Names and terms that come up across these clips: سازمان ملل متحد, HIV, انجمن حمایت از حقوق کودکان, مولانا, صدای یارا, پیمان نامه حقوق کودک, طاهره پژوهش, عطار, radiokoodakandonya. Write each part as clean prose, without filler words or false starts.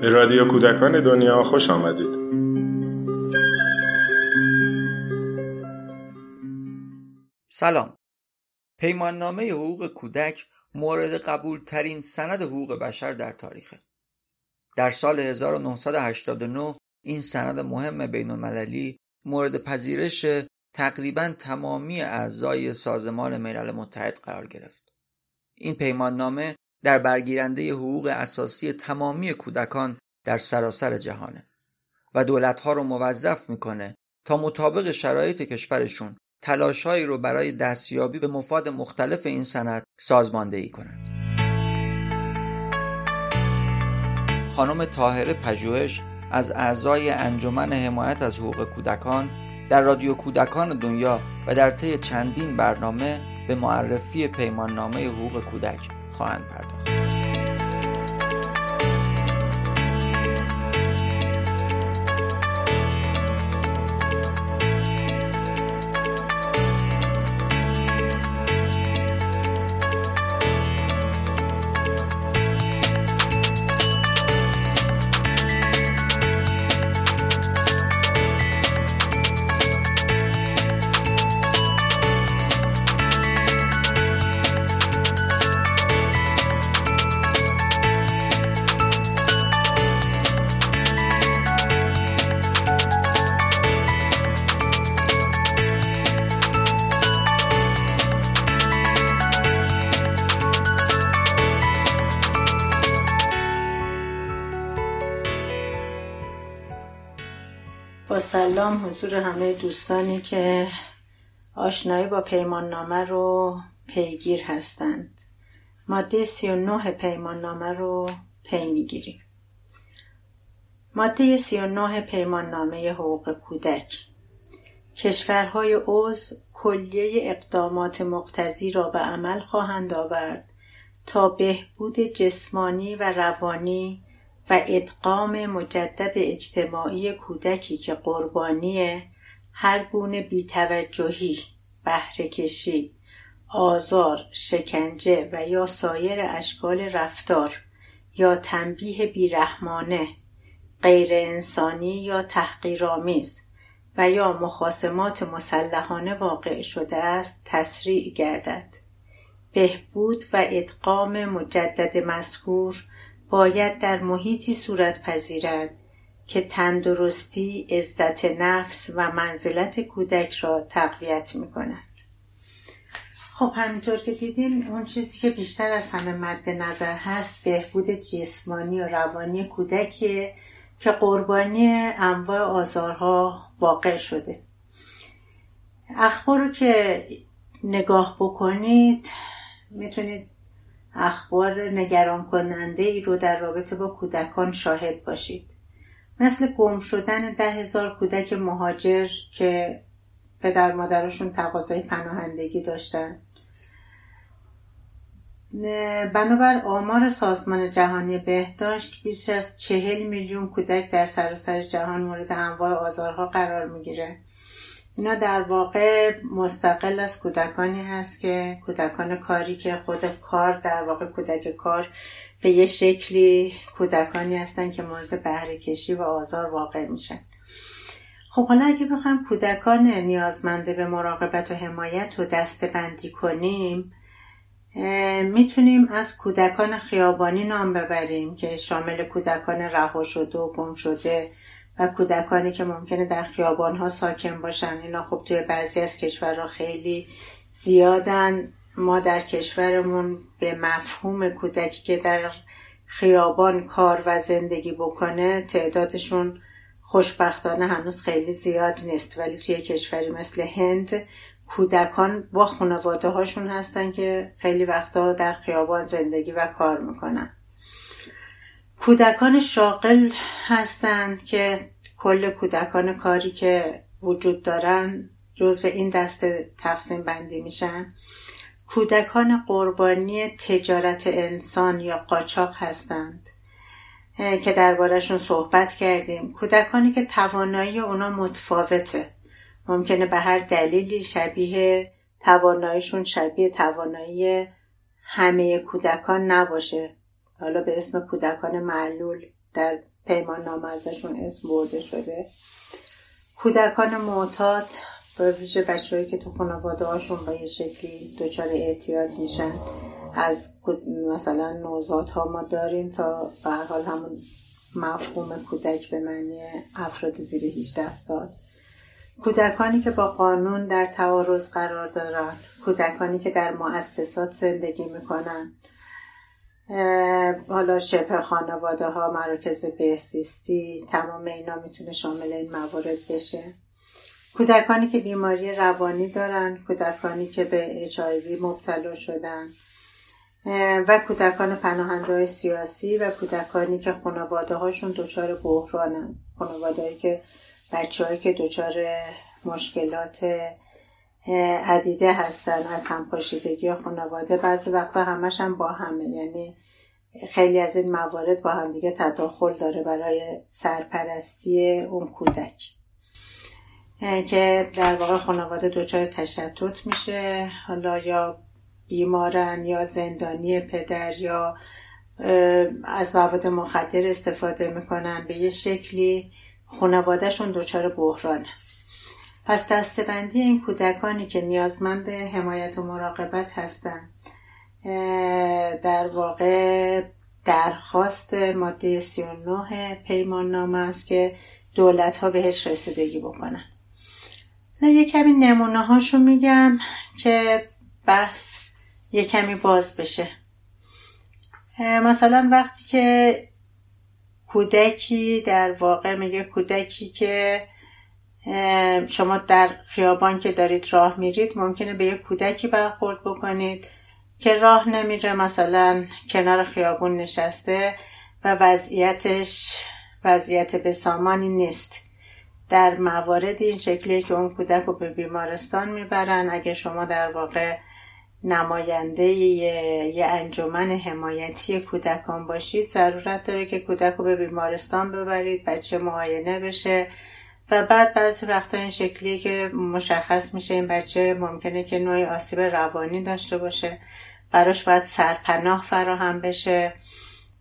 به رادیو کودکان دنیا خوش آمدید. سلام. پیمان نامه حقوق کودک مورد قبول ترین سند حقوق بشر در تاریخه. در سال 1989 این سند مهم بین‌المللی مورد پذیرش تقریباً تمامی اعضای سازمان ملل متحد قرار گرفت. این پیمان نامه در برگیرنده حقوق اساسی تمامی کودکان در سراسر جهانه و دولت‌ها رو موظف می‌کنه تا مطابق شرایط کشورشون تلاش‌هایی رو برای دستیابی به مفاد مختلف این سند سازماندهی کنند. خانم طاهره پژوهش از اعضای انجمن حمایت از حقوق کودکان در رادیو کودکان دنیا و در طی چندین برنامه به معرفی پیمان نامه حقوق کودک خواهند پرداخت. با سلام حضور همه دوستانی که آشنایی با پیمان نامه رو پیگیر هستند. ماده 39 پیمان نامه رو پی میگیریم. ماده 39 پیمان نامه حقوق کودک: کشورهای عضو کلیه اقدامات مقتضی را به عمل خواهند آورد تا بهبود جسمانی و روانی و ادغام مجدد اجتماعی کودکی که قربانی هر گونه بی‌توجهی، بهره‌کشی، آزار، شکنجه و یا سایر اشکال رفتار یا تنبیه بیرحمانه، غیر انسانی یا تحقیرآمیز و یا مخاصمات مسلحانه واقع شده است تسریع گردد. بهبود و ادغام مجدد مذکور باید در محیطی صورت پذیرد که تندرستی، عزت نفس و منزلت کودک را تقویت می‌کند. خب همینطور که دیدیم اون چیزی که بیشتر از همه مد نظر هست بهبود جسمانی و روانی کودکیه که قربانی انواع آزارها واقع شده. اخبار رو که نگاه بکنید میتونید اخبار نگران کننده ای رو در رابطه با کودکان شاهد باشید، مثل گم شدن 10,000 کودک مهاجر که پدر مادرشون تقاضای پناهندگی داشتن. بنابر آمار سازمان جهانی بهداشت بیش از 40 میلیون کودک در سراسر جهان مورد انواع آزارها قرار میگیره. اینا در واقع مستقل از کودکانی هست که کودکان کاری که خود کار در واقع کودک کار به یه شکلی کودکانی هستن که مورد بهره‌کشی و آزار واقع میشن. خب حالا اگه بخوایم کودکان نیازمنده به مراقبت و حمایت رو دسته‌بندی کنیم، میتونیم از کودکان خیابانی نام ببریم که شامل کودکان رها شده و گم شده و کودکانی که ممکنه در خیابان‌ها ساکن باشن. اینا خب توی بعضی از کشورها خیلی زیادن. ما در کشورمون به مفهوم کودکی که در خیابان کار و زندگی بکنه تعدادشون خوشبختانه هنوز خیلی زیاد نیست، ولی توی کشوری مثل هند کودکان با خانواده هاشون هستن که خیلی وقتا در خیابان زندگی و کار میکنن. کودکان شاغل هستند که کل کودکان کاری که وجود دارن جزو این دسته تقسیم بندی میشن. کودکان قربانی تجارت انسان یا قاچاق هستند که دربارشون صحبت کردیم. کودکانی که توانایی اونا متفاوته، ممکنه به هر دلیلی شبیه تواناییشون شبیه توانایی همه کودکان نباشه. حالا به اسم کودکان معلول در پیمان نامه ازشون اسم برده شده. کودکان معتاد، به ویژه بچه‌هایی که تو خانواده‌هاشون با یه شکلی دچار اعتیاد میشن، از مثلا نوزادها ما داریم تا به هر حال همون مفهوم کودک به معنی افراد زیر 18 سال، کودکانی که با قانون در تعارض قرار دارن، کودکانی که در مؤسسات زندگی میکنن، حالا شبه خانواده ها، مراکز بهزیستی، تمام اینا میتونه شامل این موارد بشه. کودکانی که بیماری روانی دارن، کودکانی که به HIV مبتلا شدن و کودکان پناهنده‌های سیاسی و کودکانی که خانواده هاشون دچار بحرانن، خانواده‌ای که بچه‌هایی که دچار مشکلات عدیده هستن، از همپاشیدگی خانواده، بعضی وقتا همش هم با همه، یعنی خیلی از این موارد با هم دیگه تداخل داره برای سرپرستی اون کودک که در واقع خانواده دچار تشتت میشه، حالا یا بیمارن یا زندانی پدر یا از مواد مخدر استفاده میکنن، به یه شکلی خانوادهشون دچار بحرانه. پس دسته‌بندی این کودکانی که نیازمند حمایت و مراقبت هستند، در واقع درخواست ماده 39 پیمان نامه است که دولت‌ها بهش رسیدگی بکنن. یه کمی نمونه هاشو میگم که بحث یه کمی باز بشه. مثلا وقتی که کودکی در واقع میگه کودکی که شما در خیابان که دارید راه میرید ممکنه به یک کودکی برخورد بکنید که راه نمیره، مثلا کنار خیابون نشسته و وضعیتش وضعیت بسامانی نیست. در موارد این شکلیه که اون کودک رو به بیمارستان میبرن. اگه شما در واقع نماینده یه انجمن حمایتی کودکان باشید، ضرورت داره که کودک رو به بیمارستان ببرید، بچه معاینه بشه و بعد بعضی وقتا این شکلیه که مشخص میشه این بچه ممکنه که نوعی آسیب روانی داشته باشه، براش باید سرپناه فراهم بشه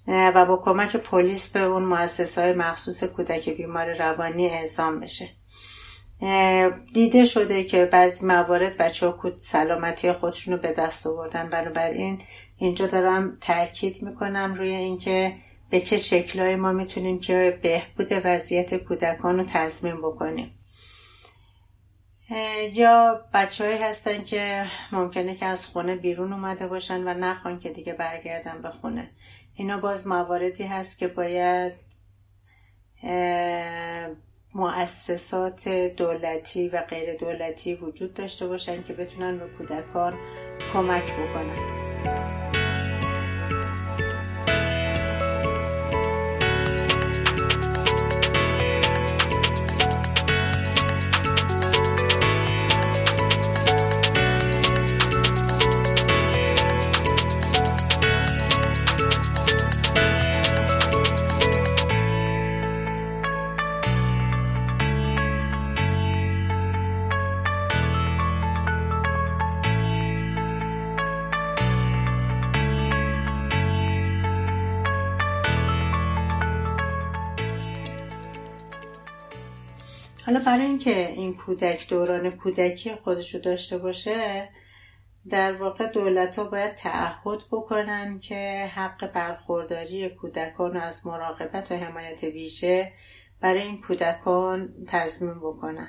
و با کمک پلیس به اون مؤسسه‌های مخصوص کودک بیمار روانی اعزام بشه. دیده شده که بعضی موارد بچه‌ها سلامتی خودشون رو به دست آوردن، بنابراین اینجا دارم تاکید میکنم روی اینکه به چه شکل‌هایی ما میتونیم که بهبود وضعیت کودکان رو تضمین بکنیم. یا بچه‌هایی هستن که ممکنه که از خونه بیرون اومده باشن و نخوان که دیگه برگردن به خونه. اینا باز مواردی هست که باید مؤسسات دولتی و غیر دولتی وجود داشته باشن که بتونن به کودکان کمک بکنن. حالا برای اینکه این کودک دوران کودکی خودشو داشته باشه، در واقع دولت‌ها باید تعهد بکنن که حق برخورداری کودکان از مراقبت و حمایت ویژه برای این کودکان تضمین بکنن.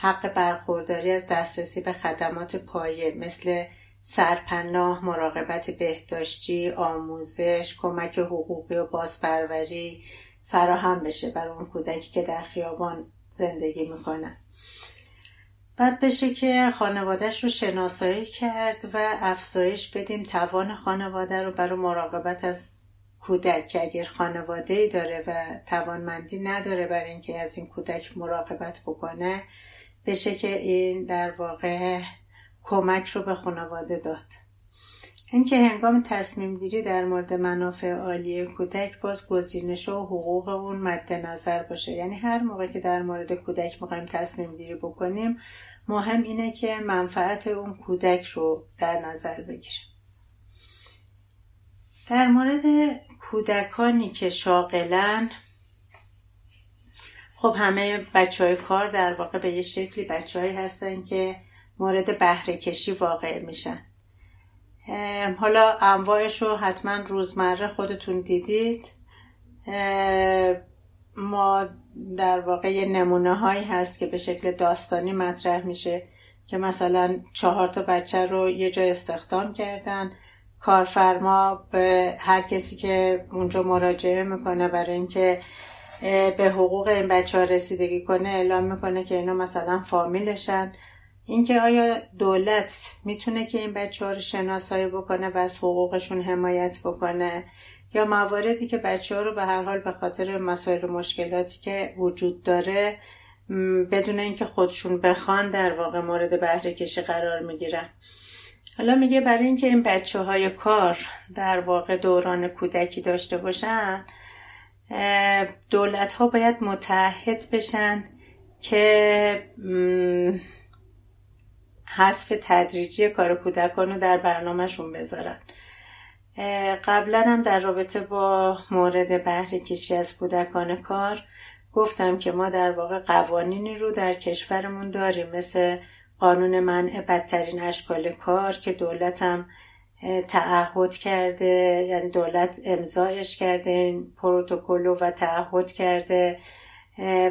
حق برخورداری از دسترسی به خدمات پایه مثل سرپناه، مراقبت بهداشتی، آموزش، کمک حقوقی و بازپروری فراهم بشه برای اون کودکی که در خیابان زندگی میکنن. بعد بشه که خانوادهش رو شناسایی کرد و افزایش بدیم توان خانواده رو برای مراقبت از کودک، که اگر خانواده‌ای داره و توانمندی نداره برای اینکه از این کودک مراقبت بکنه، بشه که این در واقع کمک رو به خانواده داد. اینکه هنگام تصمیم گیری در مورد منافع عالی کودک باز گزینش و حقوق اون مد نظر باشه. یعنی هر موقع که در مورد کودک می‌خوایم تصمیم گیری بکنیم، مهم اینه که منفعت اون کودک رو در نظر بگیریم. در مورد کودکانی که شاغلن، خب همه بچهای کار در واقع به یه شکلی بچه‌هایی هستن که مورد بهره کشی واقع میشن. حالا انواعش رو حتما روزمره خودتون دیدید. ما در واقع یه نمونه هایی هست که به شکل داستانی مطرح میشه که مثلا 4 تا بچه رو یه جا استخدام کردن، کارفرما به هر کسی که اونجا مراجعه میکنه برای اینکه به حقوق این بچه ها رسیدگی کنه اعلام میکنه که اینا مثلا فامیلشن. اینکه آیا دولت میتونه که این بچه ها رو شناسایی بکنه و از حقوقشون حمایت بکنه، یا مواردی که بچه ها رو به هر حال به خاطر مسائل و مشکلاتی که وجود داره بدون اینکه خودشون بخوان در واقع مورد بهره کشی قرار میگیرن. حالا میگه برای اینکه این بچه های کار در واقع دوران کودکی داشته باشن، دولت ها باید متعهد بشن که حذف تدریجی کار کودکان رو در برنامهشون بذارن. قبلا هم در رابطه با مورد بهره کشی از کودکان کار گفتم که ما در واقع قوانینی رو در کشورمون داریم، مثل قانون منع بدترین اشکال کار که دولت هم تعهد کرده، یعنی دولت امضایش کرده این پروتکل و تعهد کرده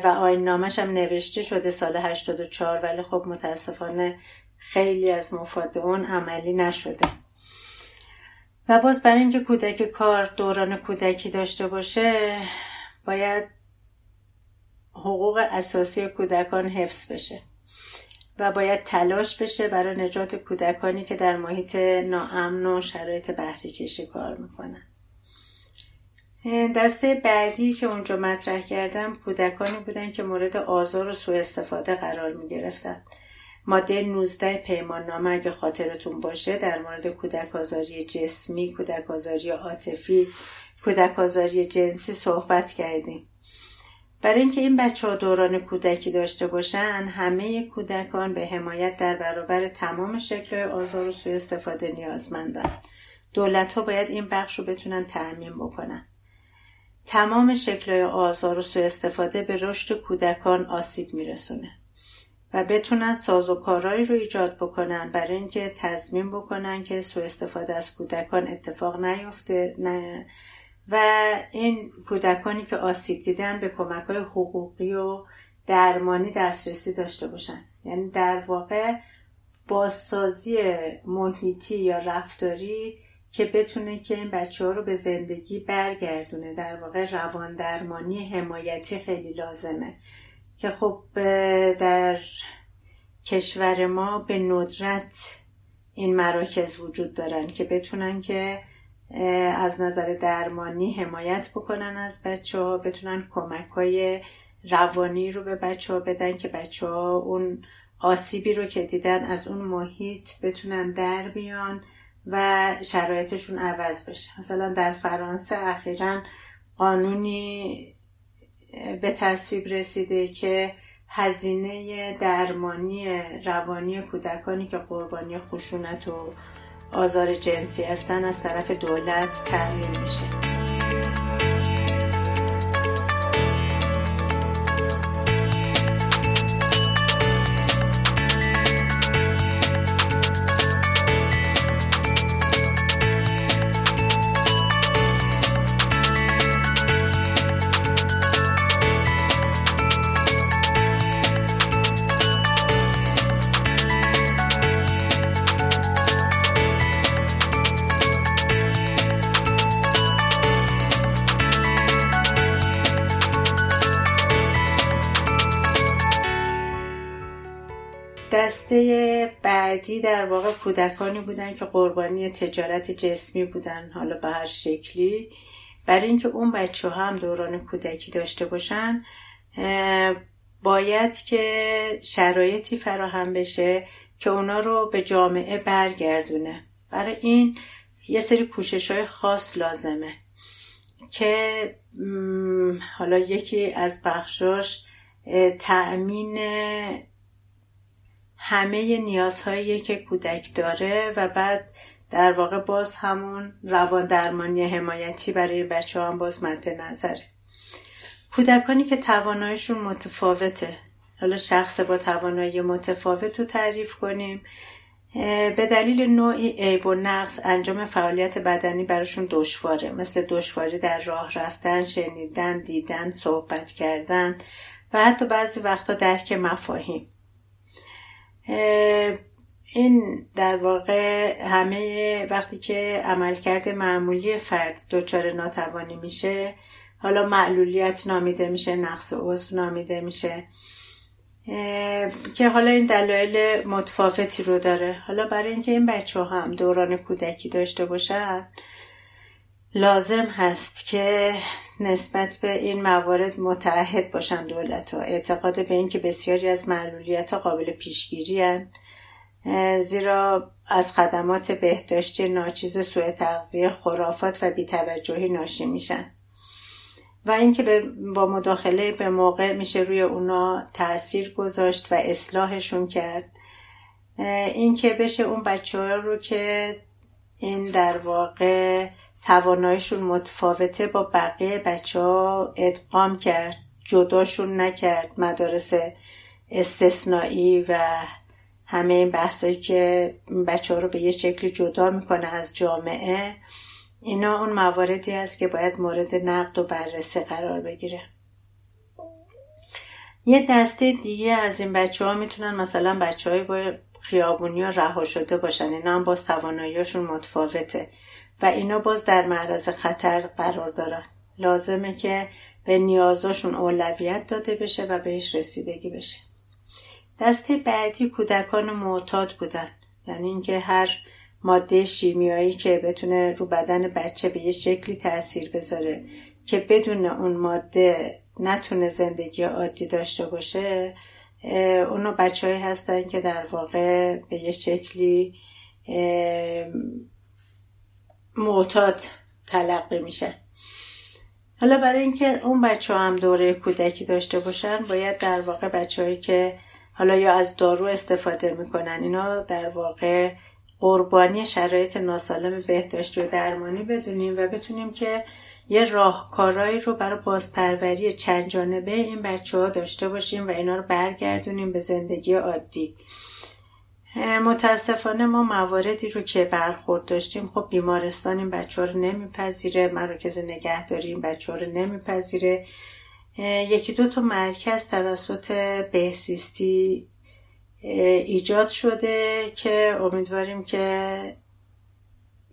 و آیین نامش هم نوشته شده سال 84، ولی خب متاسفانه خیلی از مفاد اون عملی نشده. و باز برای اینکه کودک کار دوران کودکی داشته باشه باید حقوق اساسی کودکان حفظ بشه و باید تلاش بشه برای نجات کودکانی که در محیط ناامن و شرایط بهره کشی کار میکنن. دسته بعدی که اونجا مطرح کردم کودکانی بودن که مورد آزار و سوء استفاده قرار می گرفتن. ماده 19 پیمان نامه اگه خاطرتون باشه در مورد کودک آزاری جسمی، کودک آزاری عاطفی، کودک آزاری جنسی صحبت کردیم. برای اینکه این بچه‌ها دوران کودکی داشته باشن، همه کودکان به حمایت در برابر تمام شکل‌های آزار و سوء استفاده نیازمندن. دولت‌ها باید این بخش رو بتونن تأمین بکنن. تمام شکل‌های آزار و سوء استفاده به رشد کودکان آسیب میرسونه و بتونن سازوکارهایی رو ایجاد بکنن برای اینکه تضمین بکنن که سوء استفاده از کودکان اتفاق نیفته و این کودکانی که آسیب دیدن به کمک‌های حقوقی و درمانی دسترسی داشته باشن. یعنی در واقع بازسازی محیطی یا رفتاری که بتونه که این بچه‌ها رو به زندگی برگردونه. در واقع روان درمانی حمایتی خیلی لازمه که خب در کشور ما به ندرت این مراکز وجود دارن که بتونن که از نظر درمانی حمایت بکنن از بچه‌ها، بتونن کمک‌های روانی رو به بچه‌ها بدن که بچه‌ها اون آسیبی رو که دیدن از اون محیط بتونن در بیان و شرایطشون عوض بشه. مثلا در فرانسه اخیراً قانونی به تصویب رسیده که هزینه درمانی روانی کودکانی که قربانی خشونت و آزار جنسی هستن از طرف دولت تأمین میشه. دسته بعدی در واقع کودکانی بودن که قربانی تجارت جسمی بودن، حالا به هر شکلی. برای اینکه اون بچه ها هم دوران کودکی داشته باشن باید که شرایطی فراهم بشه که اونا رو به جامعه برگردونه. برای این یه سری کوشش‌های خاص لازمه که حالا یکی از بخشاش تأمین همه نیازهایی که کودک داره و بعد در واقع باز همون روان درمانی حمایتی برای بچه هم باز مد نظره. کودکانی که تواناییشون متفاوته، حالا شخص با توانایی متفاوت رو تعریف کنیم، به دلیل نوعی عیب و نقص انجام فعالیت بدنی براشون دشواره، مثل دشواری در راه رفتن، شنیدن، دیدن، صحبت کردن و حتی بعضی وقتا درک مفاهیم. این در واقع همه وقتی که عملکرد معمولی فرد دچار ناتوانی میشه، حالا معلولیت نامیده میشه، نقص عضو نامیده میشه، که حالا این دلایل متفاوتی رو داره. حالا برای اینکه این بچه هم دوران کودکی داشته باشن لازم هست که نسبت به این موارد متعهد باشن دولت‌ها، اعتقاد به این که بسیاری از معلولیت‌ها قابل پیشگیری هستند، زیرا از خدمات بهداشتی ناچیز، سوء تغذیه، خرافات و بی‌توجهی ناشی میشن و اینکه با مداخله به موقع میشه روی اونا تأثیر گذاشت و اصلاحشون کرد. اینکه بشه اون بچه‌ها رو که این در واقع تواناییشون متفاوته با بقیه بچه‌ها ادغام کرد، جداشون نکرد، مدارس استثنایی و همه این بحثایی که بچه‌ها رو به یه شکلی جدا میکنه از جامعه، اینا اون مواردی هست که باید مورد نقد و بررسی قرار بگیره. یه دسته دیگه از این بچه‌ها میتونن مثلا بچه‌های با خیابونی و رها شده باشن، اینا هم باز تواناییشون متفاوته و اینا باز در معرض خطر قرار دارن. لازمه که به نیازشون اولویت داده بشه و بهش رسیدگی بشه. دسته بعدی کودکان معتاد بودن، یعنی اینکه هر ماده شیمیایی که بتونه رو بدن بچه به یه شکلی تأثیر بذاره که بدون اون ماده نتونه زندگی عادی داشته باشه، اونو بچه‌هایی هستن که در واقع به یه شکلی معتاد تلقی میشه. حالا برای اینکه اون بچه هم دوره کودکی داشته باشن باید در واقع بچه‌هایی که حالا یا از دارو استفاده میکنن، اینا در واقع قربانی شرایط ناسالم بهداشتی و درمانی بدونیم و بتونیم که یه راهکارهایی رو برای بازپروری چند جانبه این بچه‌ها داشته باشیم و اینا رو برگردونیم به زندگی عادی. متاسفانه ما مواردی رو که برخورد داشتیم، خب بیمارستان این بچه‌ها رو نمیپذیره، مراکز نگهداری این بچه‌ها رو نمیپذیره، یکی دو تا مرکز توسط بهزیستی ایجاد شده که امیدواریم که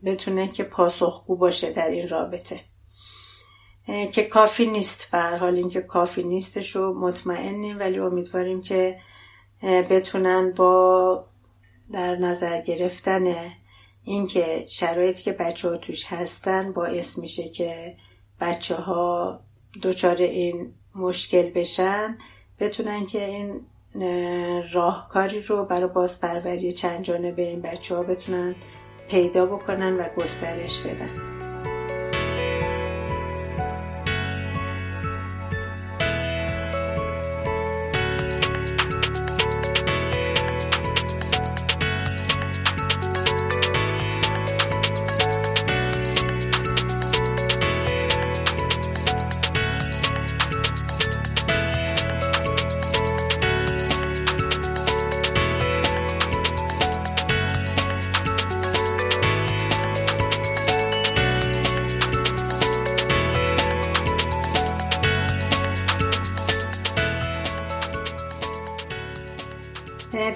بتونه که پاسخگو باشه در این رابطه، که کافی نیست، به هر حال اینکه کافی نیستش و مطمئنیم، ولی امیدواریم که بتونن با در نظر گرفتن اینکه شرایطی که بچه‌ها توش هستن باعث میشه که بچه‌ها دچار این مشکل بشن، بتونن که این راهکاری رو برای بازپروری چند جانبه این بچه‌ها بتونن پیدا بکنن و گسترش بدن.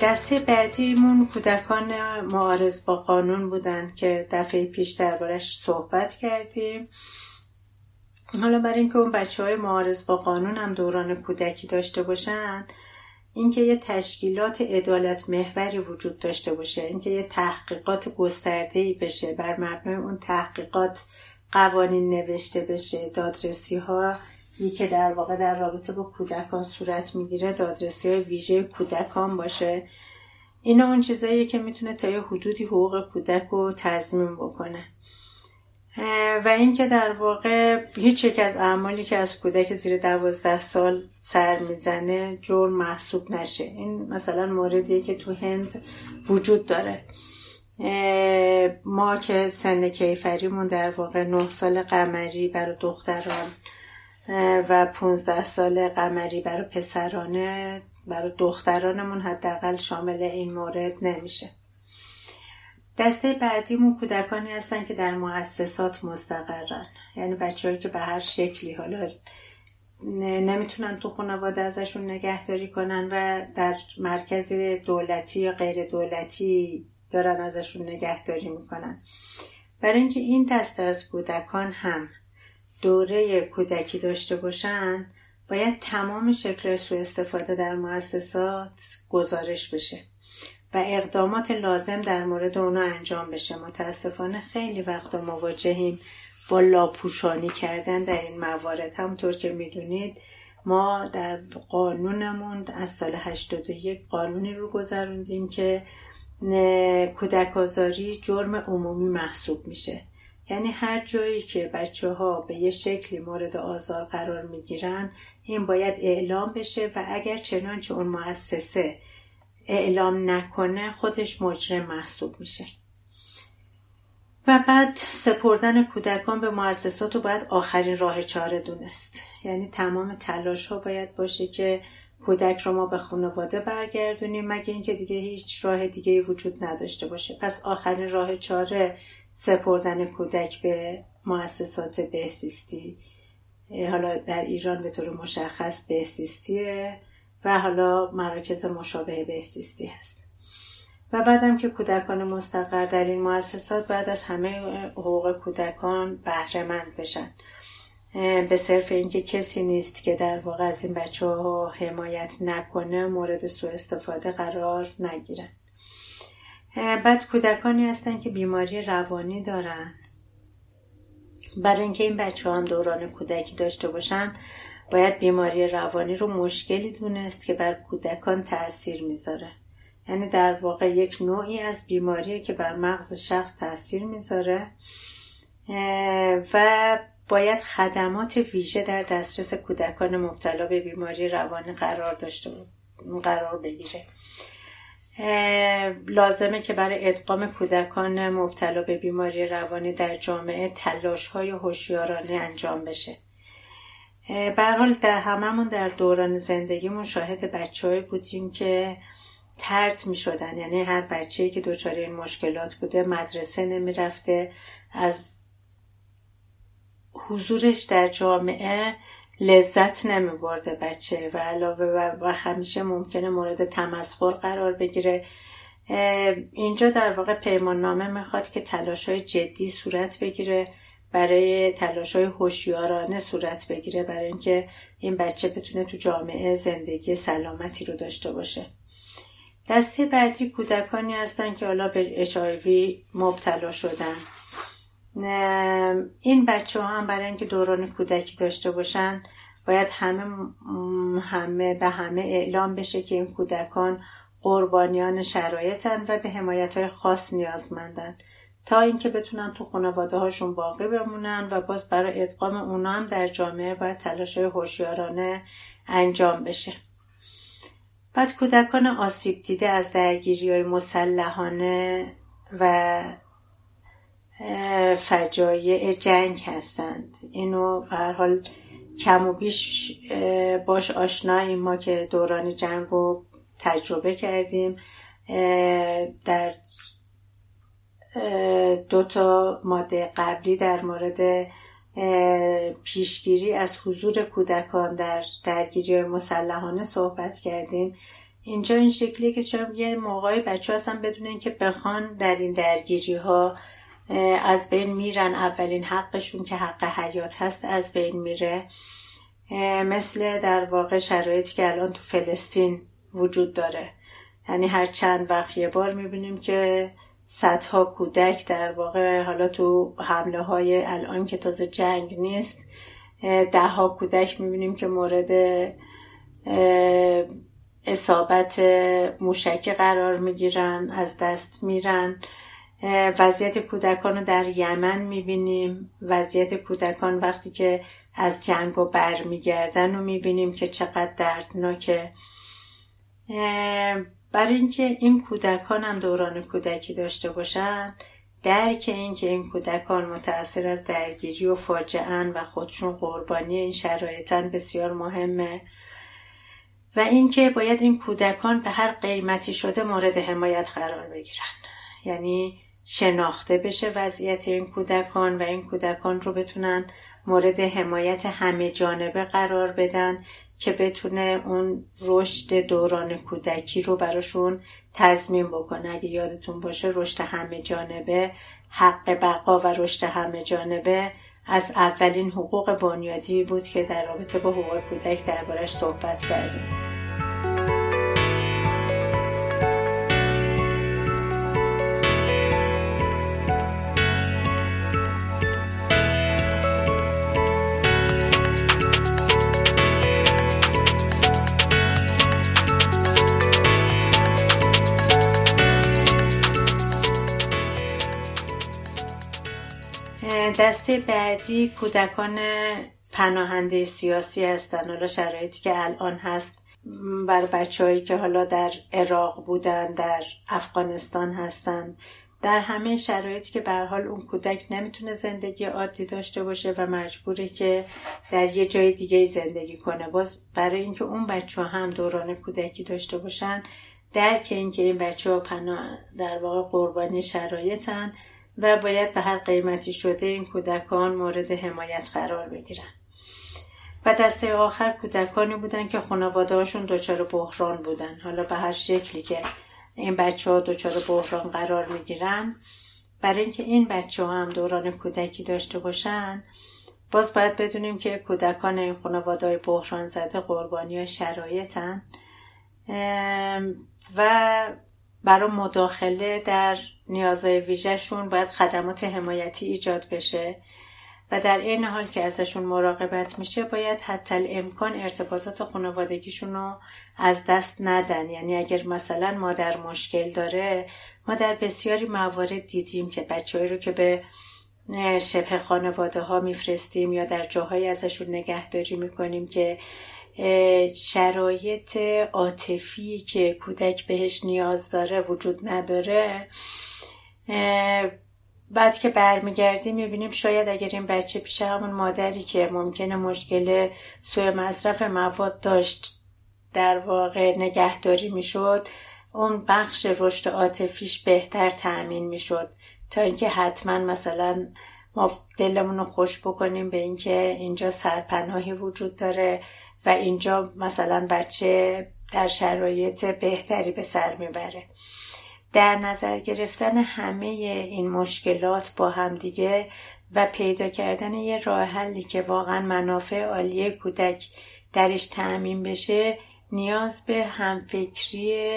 دسته بعدیمون کودکان معارض با قانون بودن که دفعه پیش دربارش صحبت کردیم. حالا برای اینکه اون بچه‌های معارض با قانون هم دوران کودکی داشته باشن، اینکه یه تشکیلات عدالت محوری وجود داشته باشه، اینکه یه تحقیقات گسترده‌ای بشه، بر مبنای اون تحقیقات قوانین نوشته بشه، دادرسی‌ها که در واقع در رابطه با کودکان صورت میگیره، دادرسی‌های ویژه کودکان باشه. اینا اون چیزاییه که میتونه تا یه حدودی حقوق کودک رو تضمین بکنه. و اینکه در واقع هیچ یک از اعمالی که از کودک زیر 12 سال سر میزنه جرم محسوب نشه. این مثلا موردیه که تو هند وجود داره. ما که سن کیفریمون در واقع 9 سال قمری برای دختران و 15 سال قمری برای پسرانه، برای دخترانمون حداقل شامل این مورد نمیشه. دسته بعدیمون کودکانی هستن که در مؤسسات مستقرن، یعنی بچه‌هایی که به هر شکلی حالا نمیتونن تو خانواده ازشون نگهداری کنن و در مرکز دولتی یا غیر دولتی دارن ازشون نگهداری میکنن. برای اینکه این دسته از کودکان هم دوره کودکی داشته باشن، باید تمام شکل‌های سوء استفاده در مؤسسات گزارش بشه و اقدامات لازم در مورد اونا انجام بشه. متاسفانه خیلی وقتا مواجهیم با لاپوشانی کردن در این موارد. همونطور که میدونید ما در قانونمون از سال 81 قانونی رو گذروندیم که کودک آزاری جرم عمومی محسوب میشه، یعنی هر جایی که بچه‌ها به یه شکلی مورد آزار قرار میگیرن این باید اعلام بشه و اگر چنانچه اون مؤسسه اعلام نکنه خودش مجرم محسوب میشه. و بعد سپردن کودکان به مؤسسات رو باید آخرین راه چاره دونست، یعنی تمام تلاش ها باید باشه که کودک رو ما به خانواده برگردونیم، مگه اینکه دیگه هیچ راه دیگه‌ای وجود نداشته باشه. پس آخرین راه چاره سپردن کودک به مؤسسات بهزیستی، حالا در ایران به طور مشخص بهزیستیه و حالا مراکز مشابه بهزیستی هست. و بعدم که کودکان مستقر در این مؤسسات بعد از همه حقوق کودکان بهره‌مند بشن، به صرف اینکه کسی نیست که در واقع از این بچه‌ها حمایت نکنه مورد سوء استفاده قرار نگیرن. بعد کودکانی هستن که بیماری روانی دارن. برای اینکه این بچه‌ها هم دوران کودکی داشته باشن باید بیماری روانی رو مشکلی دونست که بر کودکان تأثیر میذاره، یعنی در واقع یک نوعی از بیماریه که بر مغز شخص تأثیر میذاره و باید خدمات ویژه در دسترس کودکان مبتلا به بیماری روانی قرار بگیره. لازمه که برای ادغام کودکان مبتلا به بیماری روانی در جامعه تلاش‌های هوشیارانه انجام بشه. به هر حال هممون در دوران زندگیمون شاهد بچه‌هایی بودیم که ترد می‌شدن، یعنی هر بچه‌ای که دچار این مشکلات بوده مدرسه نمی‌رفته، از حضورش در جامعه لذت نمی‌برده بچه و علاوه و همیشه ممکنه مورد تمسخر قرار بگیره. اینجا در واقع پیمان نامه می‌خواد که تلاش‌های جدی صورت بگیره، برای تلاش‌های هوشیارانه صورت بگیره، برای اینکه این بچه بتونه تو جامعه زندگی سلامتی رو داشته باشه. دسته بعدی کودکانی هستن که حالا به HIV مبتلا شدن. این بچه‌ها هم برای اینکه دوران کودکی داشته باشن باید همه به همه اعلام بشه که این کودکان قربانیان شرایطن و به حمایت‌های خاص نیازمندن تا اینکه بتونن تو خانواده هاشون باقی بمونن و باز برای ادغام اونا هم در جامعه باید تلاش‌های هوشیارانه انجام بشه. بعد کودکان آسیب دیده از درگیری‌های مسلحانه و فجایع جنگ هستند. اینو به هر حال کم و بیش باش آشناییم، ما که دوران جنگ رو تجربه کردیم. در 2 ماده قبلی در مورد پیشگیری از حضور کودکان در درگیری‌های مسلحانه صحبت کردیم. اینجا این شکلیه که چون یه موقعی بچه‌ها اصلا بدون اینکه بخوان در این درگیری‌ها از بین میرن، اولین حقشون که حق حیات هست از بین میره، مثل در واقع شرایطی که الان تو فلسطین وجود داره. یعنی هر چند وقت یه بار میبینیم که صدها کودک در واقع، حالا تو حمله های الان که تازه جنگ نیست، 10 کودک میبینیم که مورد اصابت موشکی قرار میگیرن، از دست میرن. وضعیت کودکان رو در یمن میبینیم، وضعیت کودکان وقتی که از جنگ و بر میگردن رو میبینیم که چقدر دردناکه. برای اینکه این کودکان هم دوران کودکی داشته باشن، درک این که این کودکان متأثر از درگیری و فاجعه‌ان و خودشون قربانی این شرایطن بسیار مهمه و اینکه باید این کودکان به هر قیمتی شده مورد حمایت قرار بگیرن، یعنی شناخته بشه وضعیت این کودکان و این کودکان رو بتونن مورد حمایت همه جانبه قرار بدن که بتونه اون رشد دوران کودکی رو براشون تضمین بکنه. اگه یادتون باشه رشد همه جانبه، حق بقا و رشد همه جانبه از اولین حقوق بنیادی بود که در رابطه با حقوق کودک دربارش صحبت کردیم. دسته بعدی کودکان پناهنده سیاسی هستن. حالا شرایطی که الان هست بر بچه‌هایی که حالا در عراق بودن، در افغانستان هستن، در همه شرایطی که به هر حال اون کودک نمیتونه زندگی عادی داشته باشه و مجبوره که در یه جای دیگه زندگی کنه. باز برای اینکه اون بچه‌ها هم دوران کودکی داشته باشن، درک اینکه این بچه‌ها پناه در واقع قربانی شرایطن و باید به هر قیمتی شده این کودکان مورد حمایت قرار بگیرن. و دسته آخر کودکانی بودن که خانواده‌هاشون دچار بحران بودن. حالا به هر شکلی که این بچه‌ها دچار بحران قرار میگیرن، برای اینکه این بچه‌ها هم دوران کودکی داشته باشن، باز باید بدونیم که کودکان این خانواده‌های بحران زده قربانی شرایطن و برای مداخله در نیازهای ویژه‌شون باید خدمات حمایتی ایجاد بشه و در این حال که ازشون مراقبت میشه باید حتی امکان ارتباطات خانوادگیشون رو از دست ندن. یعنی اگر مثلا مادر مشکل داره، ما در بسیاری موارد دیدیم که بچه‌هایی رو که به شبه خانواده ها میفرستیم یا در جاهایی ازشون نگهداری میکنیم که شرایط عاطفی که کودک بهش نیاز داره وجود نداره، بعد که برمیگردیم میبینیم شاید اگر این بچه پیش همون مادری که ممکنه مشکل سوء مصرف مواد داشت در واقع نگهداری میشد، اون بخش رشد عاطفیش بهتر تأمین میشد تا اینکه حتما مثلا ما دلمون رو خوش بکنیم به اینکه اینجا سرپناهی وجود داره و اینجا مثلا بچه در شرایط بهتری به سر میبره. در نظر گرفتن همه این مشکلات با هم دیگه و پیدا کردن یه راه حلی که واقعا منافع عالی کودک درش تأمین بشه، نیاز به همفکری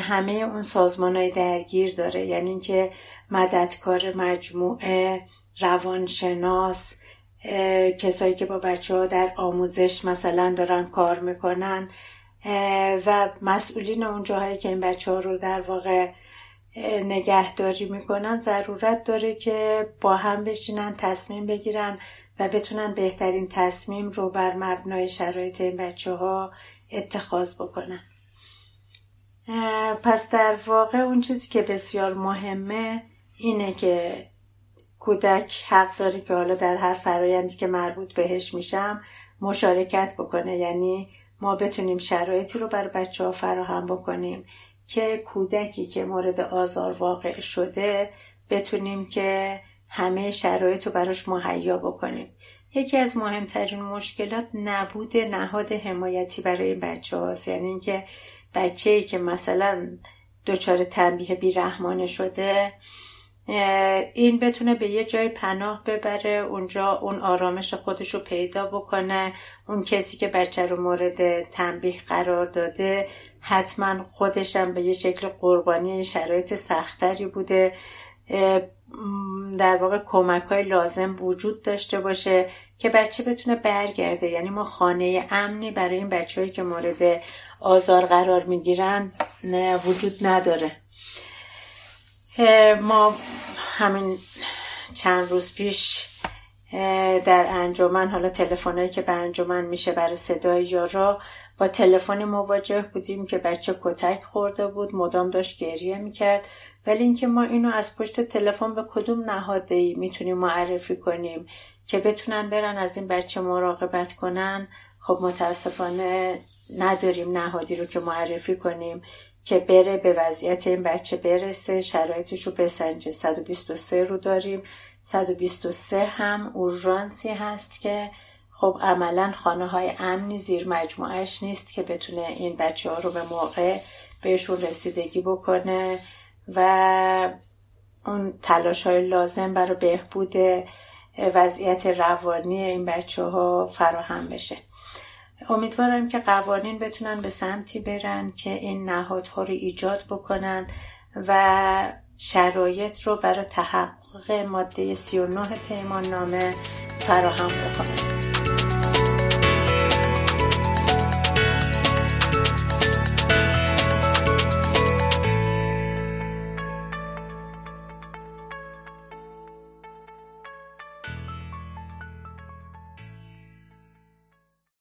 همه اون سازمان‌های درگیر داره. یعنی اینکه مددکار مجموعه، روانشناس، کسایی که با بچه‌ها در آموزش مثلا دارن کار میکنن و مسئولین اون جاهایی که این بچه‌ها رو در واقع نگهداری میکنن، ضرورت داره که با هم بشینن تصمیم بگیرن و بتونن بهترین تصمیم رو بر مبنای شرایط این بچه‌ها اتخاذ بکنن. پس در واقع اون چیزی که بسیار مهمه اینه که کودک حق داره که حالا در هر فرایندی که مربوط بهش میشم مشارکت بکنه. یعنی ما بتونیم شرایطی رو بر بچه ها فراهم بکنیم که کودکی که مورد آزار واقع شده بتونیم که همه شرایط رو براش مهیا بکنیم. یکی از مهمترین مشکلات نبود نهاد حمایتی برای این بچه هاست. یعنی اینکه بچه‌ای که مثلا دچار تنبیه بیرحمانه شده، این بتونه به یه جای پناه ببره، اونجا اون آرامش خودشو پیدا بکنه. اون کسی که بچه رو مورد تنبیه قرار داده حتما خودشم به یه شکل قربانی شرایط سختری بوده، در واقع کمک‌های لازم وجود داشته باشه که بچه بتونه برگرده. یعنی ما خانه امنی برای این بچه‌هایی که مورد آزار قرار میگیرن وجود نداره. ما همین چند روز پیش در انجمن، حالا تلفنایی که به انجمن میشه برای صدای یارا، با تلفنی مواجه بودیم که بچه کتک خورده بود، مدام داشت گریه میکرد. ولی اینکه ما اینو از پشت تلفن به کدوم نهادی میتونیم معرفی کنیم که بتونن برن از این بچه مراقبت کنن، خب متاسفانه نداریم نهادی رو که معرفی کنیم که بره به وضعیت این بچه برسه، شرایطش رو بسنجه. 123 رو داریم، 123 هم اورژانسی هست که خب عملا خانه‌های امنی زیر مجموعهش نیست که بتونه این بچه‌ها رو به موقع بهشون رسیدگی بکنه و اون تلاش‌های لازم برای بهبود وضعیت روانی این بچه‌ها فراهم بشه. امیدوارم که قوانین بتونن به سمتی برن که این نهادها رو ایجاد بکنن و شرایط رو برای تحقق ماده 39 پیمان نامه فراهم بکنن.